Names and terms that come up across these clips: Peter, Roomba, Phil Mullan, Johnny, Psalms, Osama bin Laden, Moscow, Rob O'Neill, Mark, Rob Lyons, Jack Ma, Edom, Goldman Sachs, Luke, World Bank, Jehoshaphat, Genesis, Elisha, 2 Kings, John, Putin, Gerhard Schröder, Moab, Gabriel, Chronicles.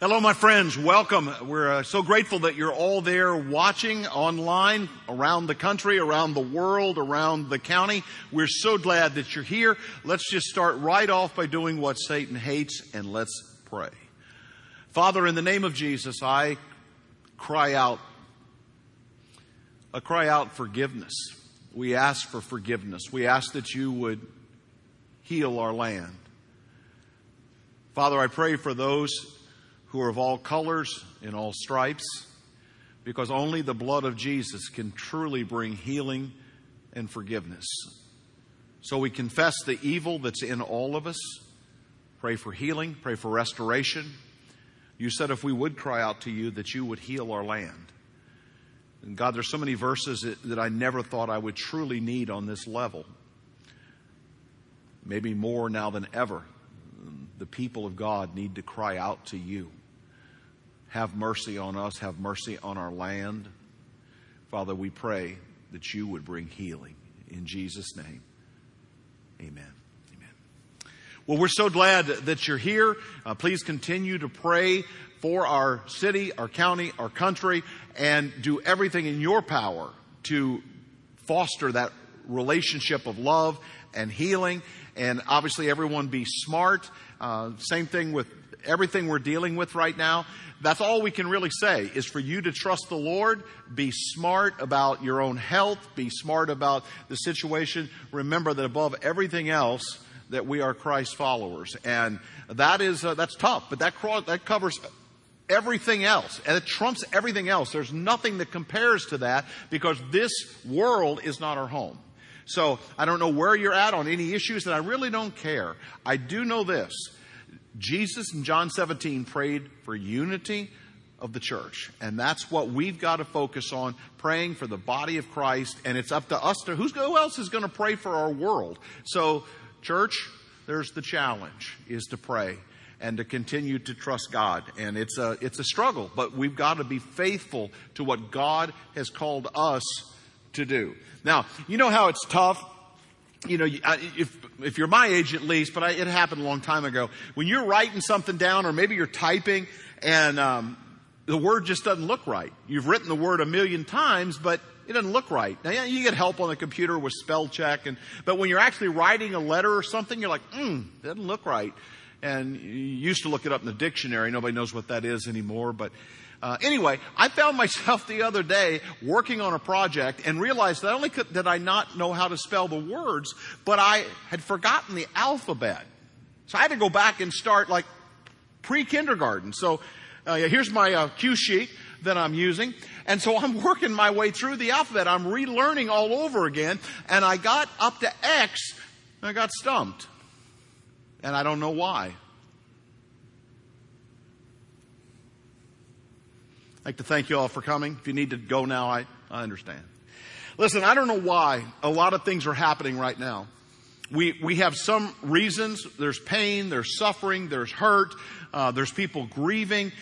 Hello, my friends. Welcome. We're so grateful that you're all there watching online around the country, around the world, around the county. We're so glad that you're here. Let's just start right off by doing what Satan hates, and let's pray. Father, in the name of Jesus, I cry out forgiveness. We ask for forgiveness. We ask that you would heal our land. Father, I pray for those who are of all colors and all stripes, because only the blood of Jesus can truly bring healing and forgiveness. So we confess the evil that's in all of us. Pray for healing, pray for restoration. You said if we would cry out to you, that you would heal our land. And God, there's so many verses that I never thought I would truly need on this level. Maybe more now than ever, the people of God need to cry out to you. Have mercy on us. Have mercy on our land. Father, we pray that you would bring healing. In Jesus' name, amen. Amen. Well, we're so glad that you're here. Please continue to pray for our city, our county, our country, and do everything in your power to foster that relationship of love and healing. And obviously, everyone be smart. Same thing with everything we're dealing with right now. That's all we can really say is for you to trust the Lord. Be smart about your own health. Be smart about the situation. Remember that above everything else, that we are Christ followers. And that is that's tough, but that covers everything else. And it trumps everything else. There's nothing that compares to that, because this world is not our home. So I don't know where you're at on any issues, and I really don't care. I do know this. Jesus in John 17 prayed for unity of the church, and that's what we've got to focus on, praying for the body of Christ, and it's up to us to who else is going to pray for our world. So, church, there's the challenge, is to pray and to continue to trust God. And it's a struggle, but we've got to be faithful to what God has called us to do. Now, you know how it's tough. You know, if you're my age at least, but it happened a long time ago. When you're writing something down, or maybe you're typing, and the word just doesn't look right. You've written the word 1,000,000 times, but it doesn't look right. Now, yeah, you get help on the computer with spell check, but when you're actually writing a letter or something, you're like, it doesn't look right. And you used to look it up in the dictionary. Nobody knows what that is anymore, but... Anyway, I found myself the other day working on a project and realized that not only did I not know how to spell the words, but I had forgotten the alphabet. So I had to go back and start like pre-kindergarten. So here's my cue sheet that I'm using. And so I'm working my way through the alphabet. I'm relearning all over again. And I got up to X and I got stumped. And I don't know why. I'd like to thank you all for coming. If you need to go now, I understand. Listen, I don't know why a lot of things are happening right now. We have some reasons. There's pain, there's suffering, there's hurt, there's people grieving.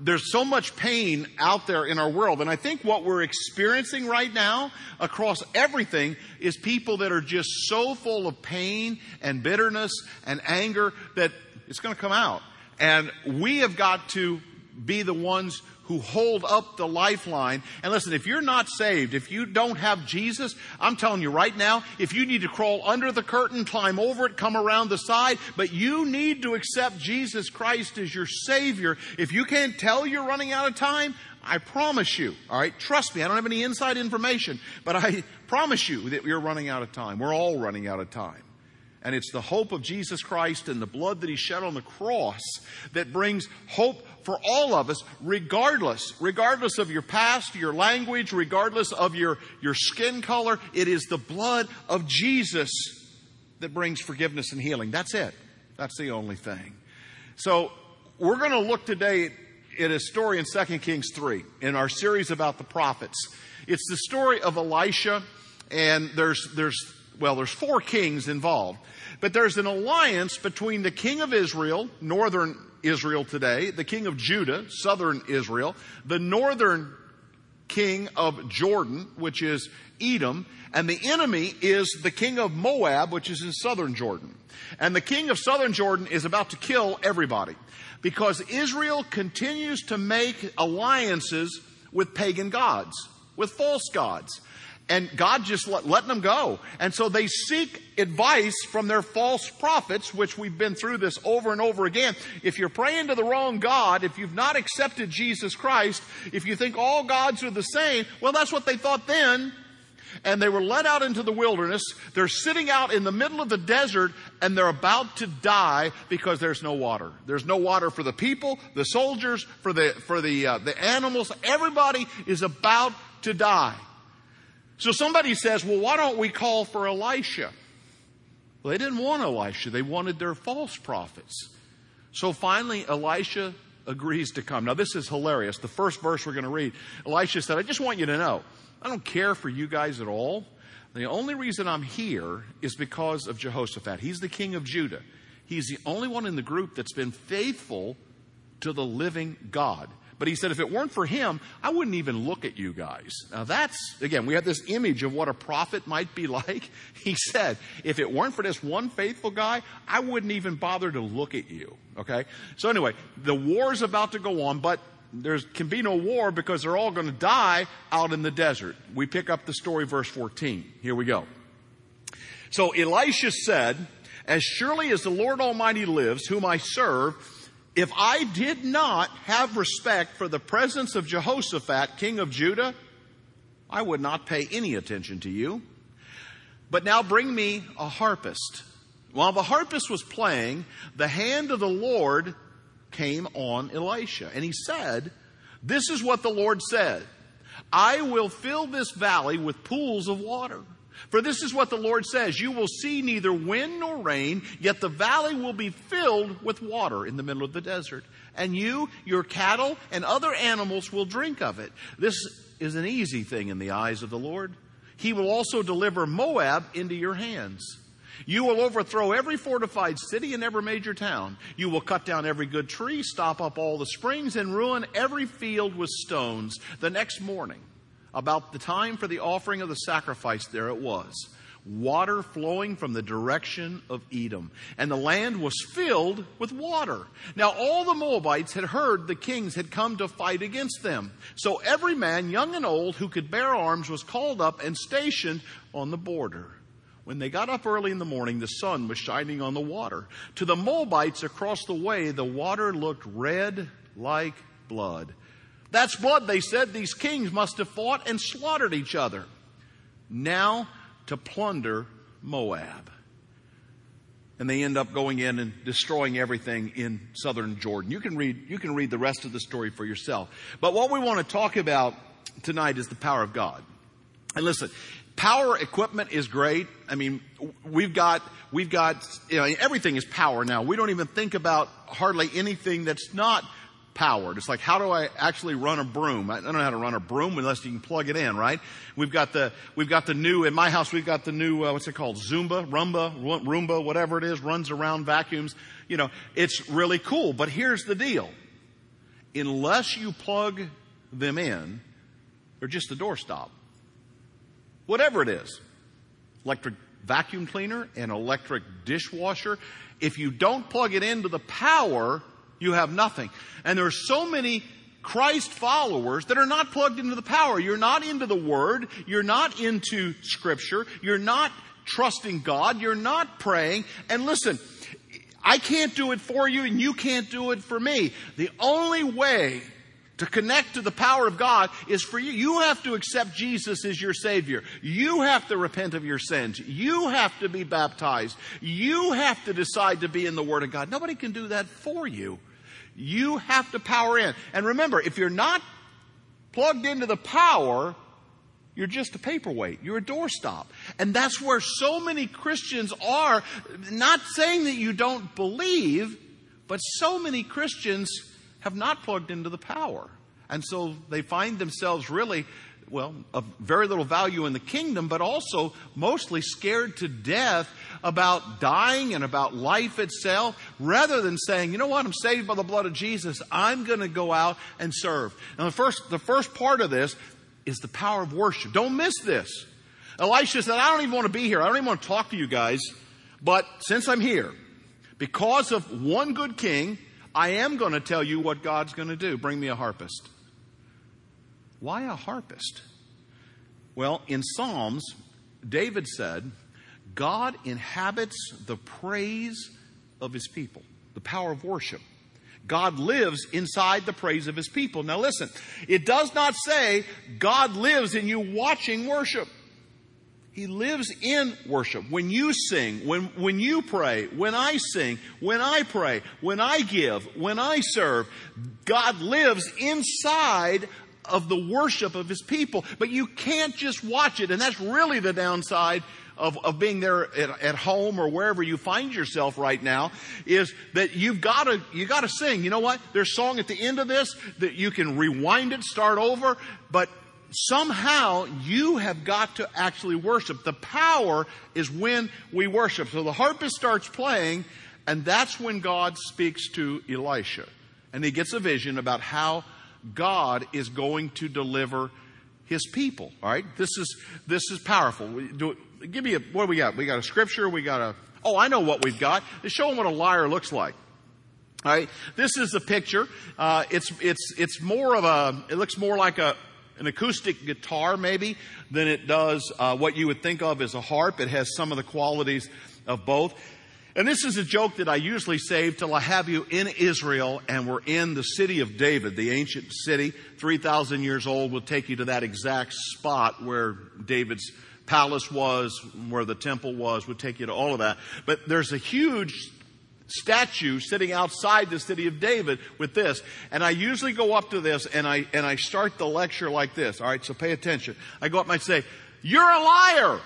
There's so much pain out there in our world. And I think what we're experiencing right now across everything is people that are just so full of pain and bitterness and anger that it's going to come out. And we have got to be the ones who hold up the lifeline. And listen, if you're not saved, if you don't have Jesus, I'm telling you right now, if you need to crawl under the curtain, climb over it, come around the side, but you need to accept Jesus Christ as your Savior. If you can't tell you're running out of time, I promise you, all right, trust me, I don't have any inside information, but I promise you that you're running out of time. We're all running out of time. And it's the hope of Jesus Christ and the blood that He shed on the cross that brings hope for all of us, regardless of your past, your language, regardless of your skin color. It is the blood of Jesus that brings forgiveness and healing. That's it. That's the only thing. So we're going to look today at a story in 2 Kings 3 in our series about the prophets. It's the story of Elisha, and there's 4 kings involved. But there's an alliance between the king of Israel, northern Israel today, the king of Judah, southern Israel, the northern king of Jordan, which is Edom, and the enemy is the king of Moab, which is in southern Jordan. And the king of southern Jordan is about to kill everybody because Israel continues to make alliances with pagan gods, with false gods. And God just letting them go. And so they seek advice from their false prophets, which we've been through this over and over again. If you're praying to the wrong God, if you've not accepted Jesus Christ, if you think all gods are the same, well, that's what they thought then. And they were led out into the wilderness. They're sitting out in the middle of the desert, and they're about to die because there's no water. There's no water for the people, the soldiers, for the animals. Everybody is about to die. So somebody says, well, why don't we call for Elisha? Well, they didn't want Elisha. They wanted their false prophets. So finally, Elisha agrees to come. Now, this is hilarious. The first verse we're going to read, Elisha said, I just want you to know, I don't care for you guys at all. The only reason I'm here is because of Jehoshaphat. He's the king of Judah. He's the only one in the group that's been faithful to the living God. But he said, if it weren't for him, I wouldn't even look at you guys. Now that's, again, we have this image of what a prophet might be like. He said, if it weren't for this one faithful guy, I wouldn't even bother to look at you. Okay? So anyway, the war's about to go on, but there can be no war because they're all going to die out in the desert. We pick up the story, verse 14. Here we go. So Elisha said, as surely as the Lord Almighty lives, whom I serve, if I did not have respect for the presence of Jehoshaphat, king of Judah, I would not pay any attention to you. But now bring me a harpist. While the harpist was playing, the hand of the Lord came on Elisha. And he said, this is what the Lord said. I will fill this valley with pools of water. For this is what the Lord says, you will see neither wind nor rain, yet the valley will be filled with water in the middle of the desert. And you, your cattle, and other animals will drink of it. This is an easy thing in the eyes of the Lord. He will also deliver Moab into your hands. You will overthrow every fortified city and every major town. You will cut down every good tree, stop up all the springs, and ruin every field with stones. The next morning, about the time for the offering of the sacrifice, there it was, water flowing from the direction of Edom. And the land was filled with water. Now all the Moabites had heard the kings had come to fight against them. So every man, young and old, who could bear arms was called up and stationed on the border. When they got up early in the morning, the sun was shining on the water. To the Moabites across the way, the water looked red like blood. That's blood, they said. These kings must have fought and slaughtered each other. Now to plunder Moab. And they end up going in and destroying everything in southern Jordan. You can read the rest of the story for yourself. But what we want to talk about tonight is the power of God. And listen, power equipment is great. I mean, we've got, you know, everything is power now. We don't even think about hardly anything that's not powered. It's like, how do I actually run a broom? I don't know how to run a broom unless you can plug it in, right? We've got the new, in my house, we've got the new, what's it called? Roomba, whatever it is, runs around, vacuums. You know, it's really cool. But here's the deal. Unless you plug them in, they're just a doorstop. Whatever it is, electric vacuum cleaner, an electric dishwasher, if you don't plug it into the power, you have nothing. And there are so many Christ followers that are not plugged into the power. You're not into the Word. You're not into Scripture. You're not trusting God. You're not praying. And listen, I can't do it for you and you can't do it for me. The only way to connect to the power of God is for you. You have to accept Jesus as your Savior. You have to repent of your sins. You have to be baptized. You have to decide to be in the Word of God. Nobody can do that for you. You have to power in. And remember, if you're not plugged into the power, you're just a paperweight. You're a doorstop. And that's where so many Christians are. Not saying that you don't believe, but so many Christians have not plugged into the power. And so they find themselves really, well, of very little value in the kingdom, but also mostly scared to death about dying and about life itself, rather than saying, you know what, I'm saved by the blood of Jesus. I'm going to go out and serve. Now, the first part of this is the power of worship. Don't miss this. Elisha said, I don't even want to be here. I don't even want to talk to you guys. But since I'm here, because of one good king, I am going to tell you what God's going to do. Bring me a harpist. Why a harpist? Well, in Psalms, David said, God inhabits the praise of his people, the power of worship. God lives inside the praise of his people. Now listen, it does not say God lives in you watching worship. He lives in worship. When you sing, when you pray, when I sing, when I pray, when I give, when I serve, God lives inside of the worship of his people. But you can't just watch it. And that's really the downside of being there at home or wherever you find yourself right now, is that you gotta sing. You know what? There's a song at the end of this that you can rewind it, start over, but somehow you have got to actually worship. The power is when we worship. So the harpist starts playing, and that's when God speaks to Elisha. And he gets a vision about how God is going to deliver his people. All right? This is powerful. Give me what do we got? We got a scripture, I know what we've got. Show them what a lyre looks like. All right? This is the picture. It's more of a, it looks more like an acoustic guitar maybe than it does what you would think of as a harp. It has some of the qualities of both. And this is a joke that I usually save till I have you in Israel and we're in the city of David, the ancient city, 3,000 years old. We'll take you to that exact spot where David's palace was, where the temple was. We'll take you to all of that. But there's a huge statue sitting outside the city of David with this. And I usually go up to this and I start the lecture like this. All right, so pay attention. I go up and I say, "You're a liar."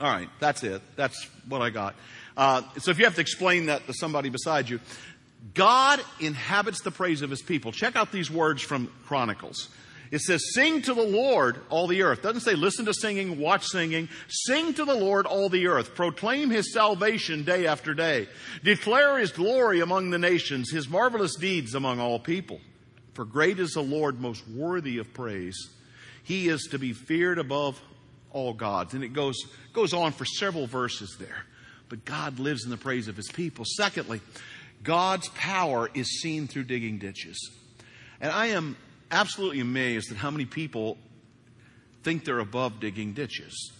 All right, that's it. That's what I got. So if you have to explain that to somebody beside you, God inhabits the praise of his people. Check out these words from Chronicles. It says, "Sing to the Lord, all the earth." Doesn't say listen to singing, watch singing. "Sing to the Lord, all the earth. Proclaim his salvation day after day. Declare his glory among the nations, his marvelous deeds among all people. For great is the Lord, most worthy of praise. He is to be feared above all gods." And it goes on for several verses there. But God lives in the praise of his people. Secondly, God's power is seen through digging ditches. And I am absolutely amazed at how many people think they're above digging ditches.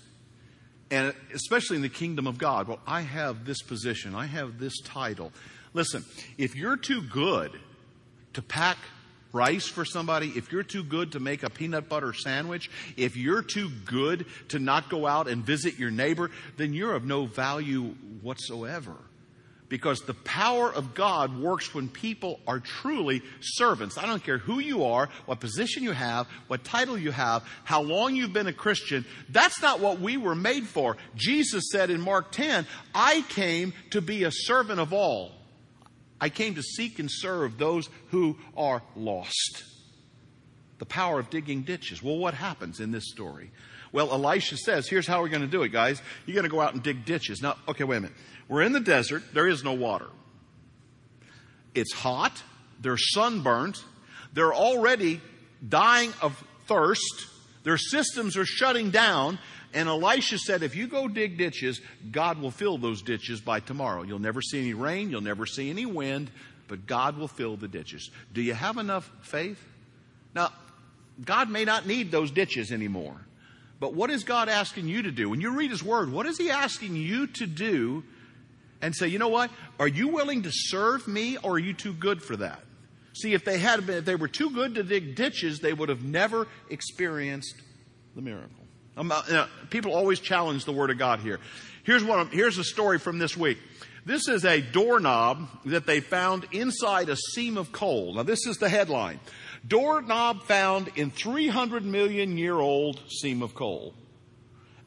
And especially in the kingdom of God. Well, I have this position. I have this title. Listen, if you're too good to pack rice for somebody, if you're too good to make a peanut butter sandwich, if you're too good to not go out and visit your neighbor, then you're of no value whatsoever. Because the power of God works when people are truly servants. I don't care who you are, what position you have, what title you have, how long you've been a Christian. That's not what we were made for. Jesus said in Mark 10, "I came to be a servant of all. I came to seek and serve those who are lost." The power of digging ditches. Well, what happens in this story? Well, Elisha says, here's how we're going to do it, guys. You're going to go out and dig ditches. Now, okay, wait a minute. We're in the desert. There is no water. It's hot. They're sunburnt. They're already dying of thirst. Their systems are shutting down. And Elisha said, if you go dig ditches, God will fill those ditches by tomorrow. You'll never see any rain. You'll never see any wind. But God will fill the ditches. Do you have enough faith? Now, God may not need those ditches anymore. But what is God asking you to do? When you read his word, what is he asking you to do? And say, you know what? Are you willing to serve me, or are you too good for that? See, if they were too good to dig ditches, they would have never experienced the miracle. People always challenge the word of God here. Here's a story from this week. This is a doorknob that they found inside a seam of coal. Now, this is the headline. "Doorknob found in 300 million year old seam of coal."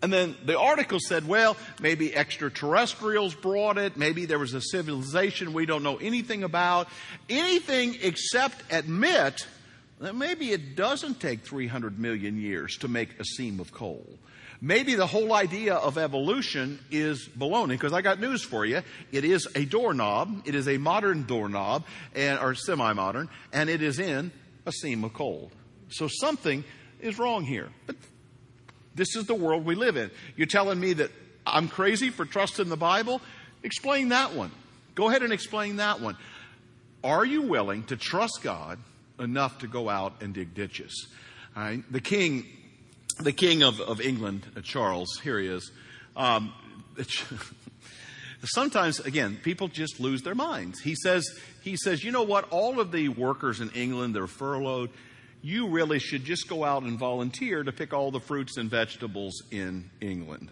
And then the article said, well, maybe extraterrestrials brought it. Maybe there was a civilization we don't know anything about. Anything except admit that maybe it doesn't take 300 million years to make a seam of coal. Maybe the whole idea of evolution is baloney, because I got news for you. It is a doorknob. It is a modern doorknob, or semi-modern, and it is in a seam of coal. So something is wrong here. But this is the world we live in. You're telling me that I'm crazy for trusting the Bible? Explain that one. Go ahead and explain that one. Are you willing to trust God enough to go out and dig ditches? All right? The king of England, Charles, here he is. Sometimes, again, people just lose their minds. He says, you know what? All of the workers in England, they're furloughed. You really should just go out and volunteer to pick all the fruits and vegetables in England.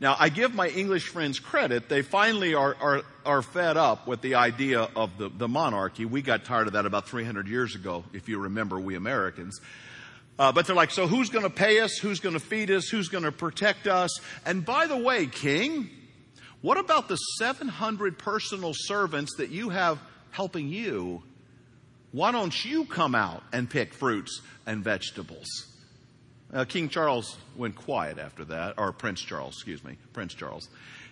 Now, I give my English friends credit. They finally are fed up with the idea of the monarchy. We got tired of that about 300 years ago, if you remember, we Americans. But they're like, so who's going to pay us? Who's going to feed us? Who's going to protect us? And by the way, King, what about the 700 personal servants that you have helping you? Why don't you come out and pick fruits and vegetables? King Charles went quiet after that, or Prince Charles.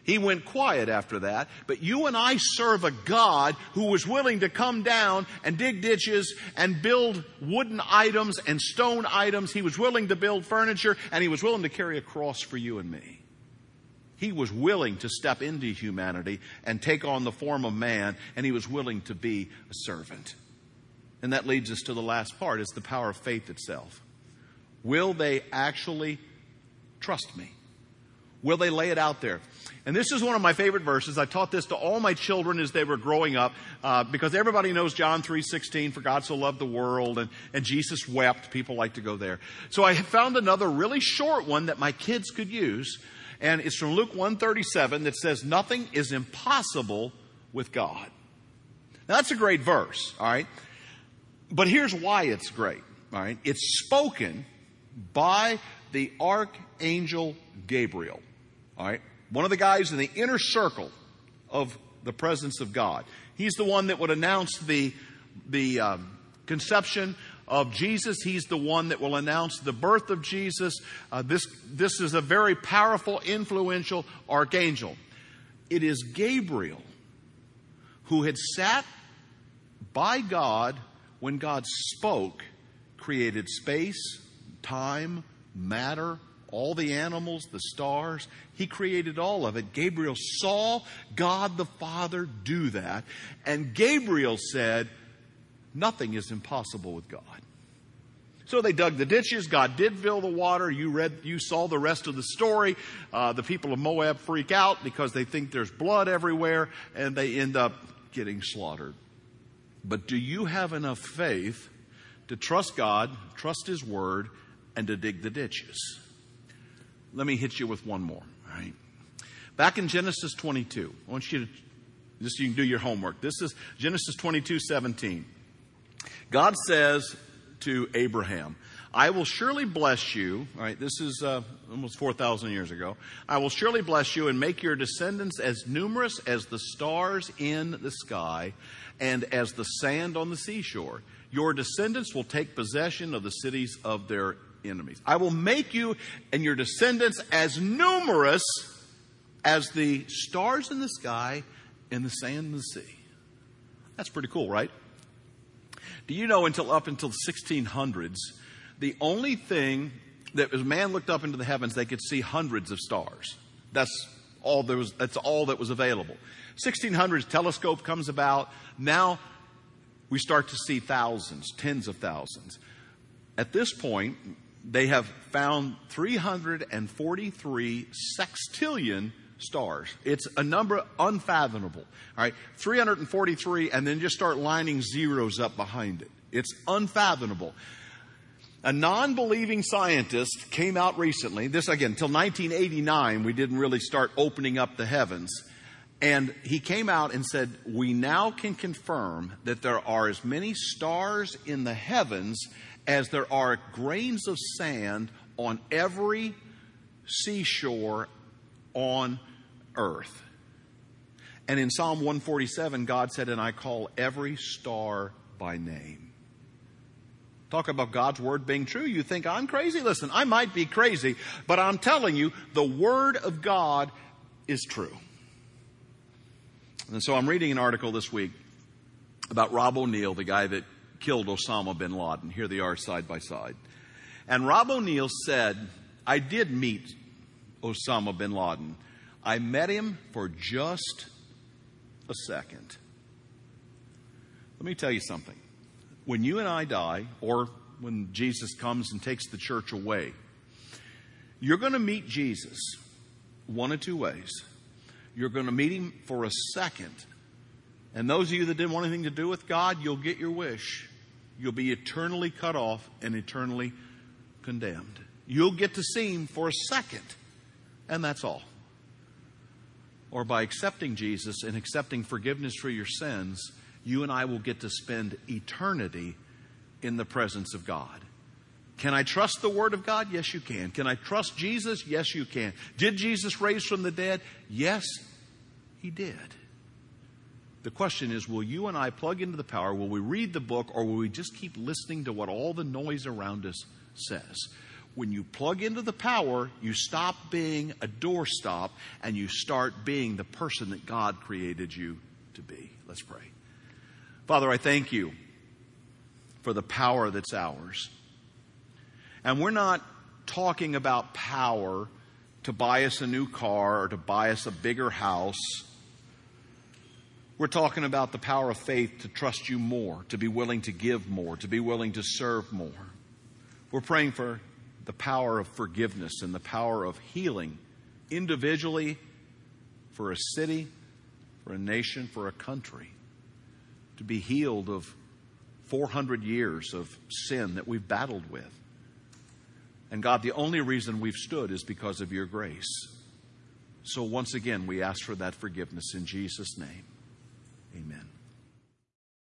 He went quiet after that, but you and I serve a God who was willing to come down and dig ditches and build wooden items and stone items. He was willing to build furniture, and he was willing to carry a cross for you and me. He was willing to step into humanity and take on the form of man, and he was willing to be a servant. And that leads us to the last part, is the power of faith itself. Will they actually trust me? Will they lay it out there? And this is one of my favorite verses. I taught this to all my children as they were growing up, because everybody knows John 3:16, for God so loved the world, and Jesus wept. People like to go there. So I found another really short one that my kids could use, and it's from Luke 1:37 that says, nothing is impossible with God. Now that's a great verse, all right? But here's why it's great, all right? It's spoken by the archangel Gabriel, all right? One of the guys in the inner circle of the presence of God. He's the one that would announce the conception of Jesus. He's the one that will announce the birth of Jesus. This is a very powerful, influential archangel. It is Gabriel who had sat by God when God spoke, created space, time, matter, all the animals, the stars. He created all of it. Gabriel saw God the Father do that. And Gabriel said, nothing is impossible with God. So they dug the ditches. God did fill the water. You saw the rest of the story. The people of Moab freak out because they think there's blood everywhere, and they end up getting slaughtered. But do you have enough faith to trust God, trust His Word, and to dig the ditches? Let me hit you with one more, all right? Back in Genesis 22, I want you to, just so you can do your homework. This is Genesis 22:17. God says to Abraham, I will surely bless you, all right, this is almost 4,000 years ago. I will surely bless you and make your descendants as numerous as the stars in the sky and as the sand on the seashore. Your descendants will take possession of the cities of their enemies. I will make you and your descendants as numerous as the stars in the sky and the sand in the sea. That's pretty cool, right? Do you know up until the 1600s, the only thing that as man looked up into the heavens, they could see hundreds of stars. That's all that was available. 1600s telescope comes about. Now we start to see thousands, tens of thousands. At this point, they have found 343 sextillion stars. It's a number unfathomable. All right, 343, and then just start lining zeros up behind it. It's unfathomable. A non-believing scientist came out recently. This, again, until 1989, we didn't really start opening up the heavens. And he came out and said, we now can confirm that there are as many stars in the heavens as there are grains of sand on every seashore on earth. And in Psalm 147, God said, and I call every star by name. Talk about God's word being true. You think I'm crazy? Listen, I might be crazy, but I'm telling you, the word of God is true. And so I'm reading an article this week about Rob O'Neill, the guy that killed Osama bin Laden. Here they are side by side. And Rob O'Neill said, I did meet Osama bin Laden. I met him for just a second. Let me tell you something. When you and I die, or when Jesus comes and takes the church away, you're going to meet Jesus one of two ways. You're going to meet him for a second. And those of you that didn't want anything to do with God, you'll get your wish. You'll be eternally cut off and eternally condemned. You'll get to see him for a second. And that's all. Or by accepting Jesus and accepting forgiveness for your sins, you and I will get to spend eternity in the presence of God. Can I trust the Word of God? Yes, you can. Can I trust Jesus? Yes, you can. Did Jesus raise from the dead? Yes, he did. The question is, will you and I plug into the power? Will we read the book, or will we just keep listening to what all the noise around us says? When you plug into the power, you stop being a doorstop and you start being the person that God created you to be. Let's pray. Father, I thank you for the power that's ours. And we're not talking about power to buy us a new car or to buy us a bigger house. We're talking about the power of faith to trust you more, to be willing to give more, to be willing to serve more. We're praying for the power of forgiveness and the power of healing individually, for a city, for a nation, for a country, to be healed of 400 years of sin that we've battled with. And God, the only reason we've stood is because of your grace. So once again, we ask for that forgiveness in Jesus' name. Amen.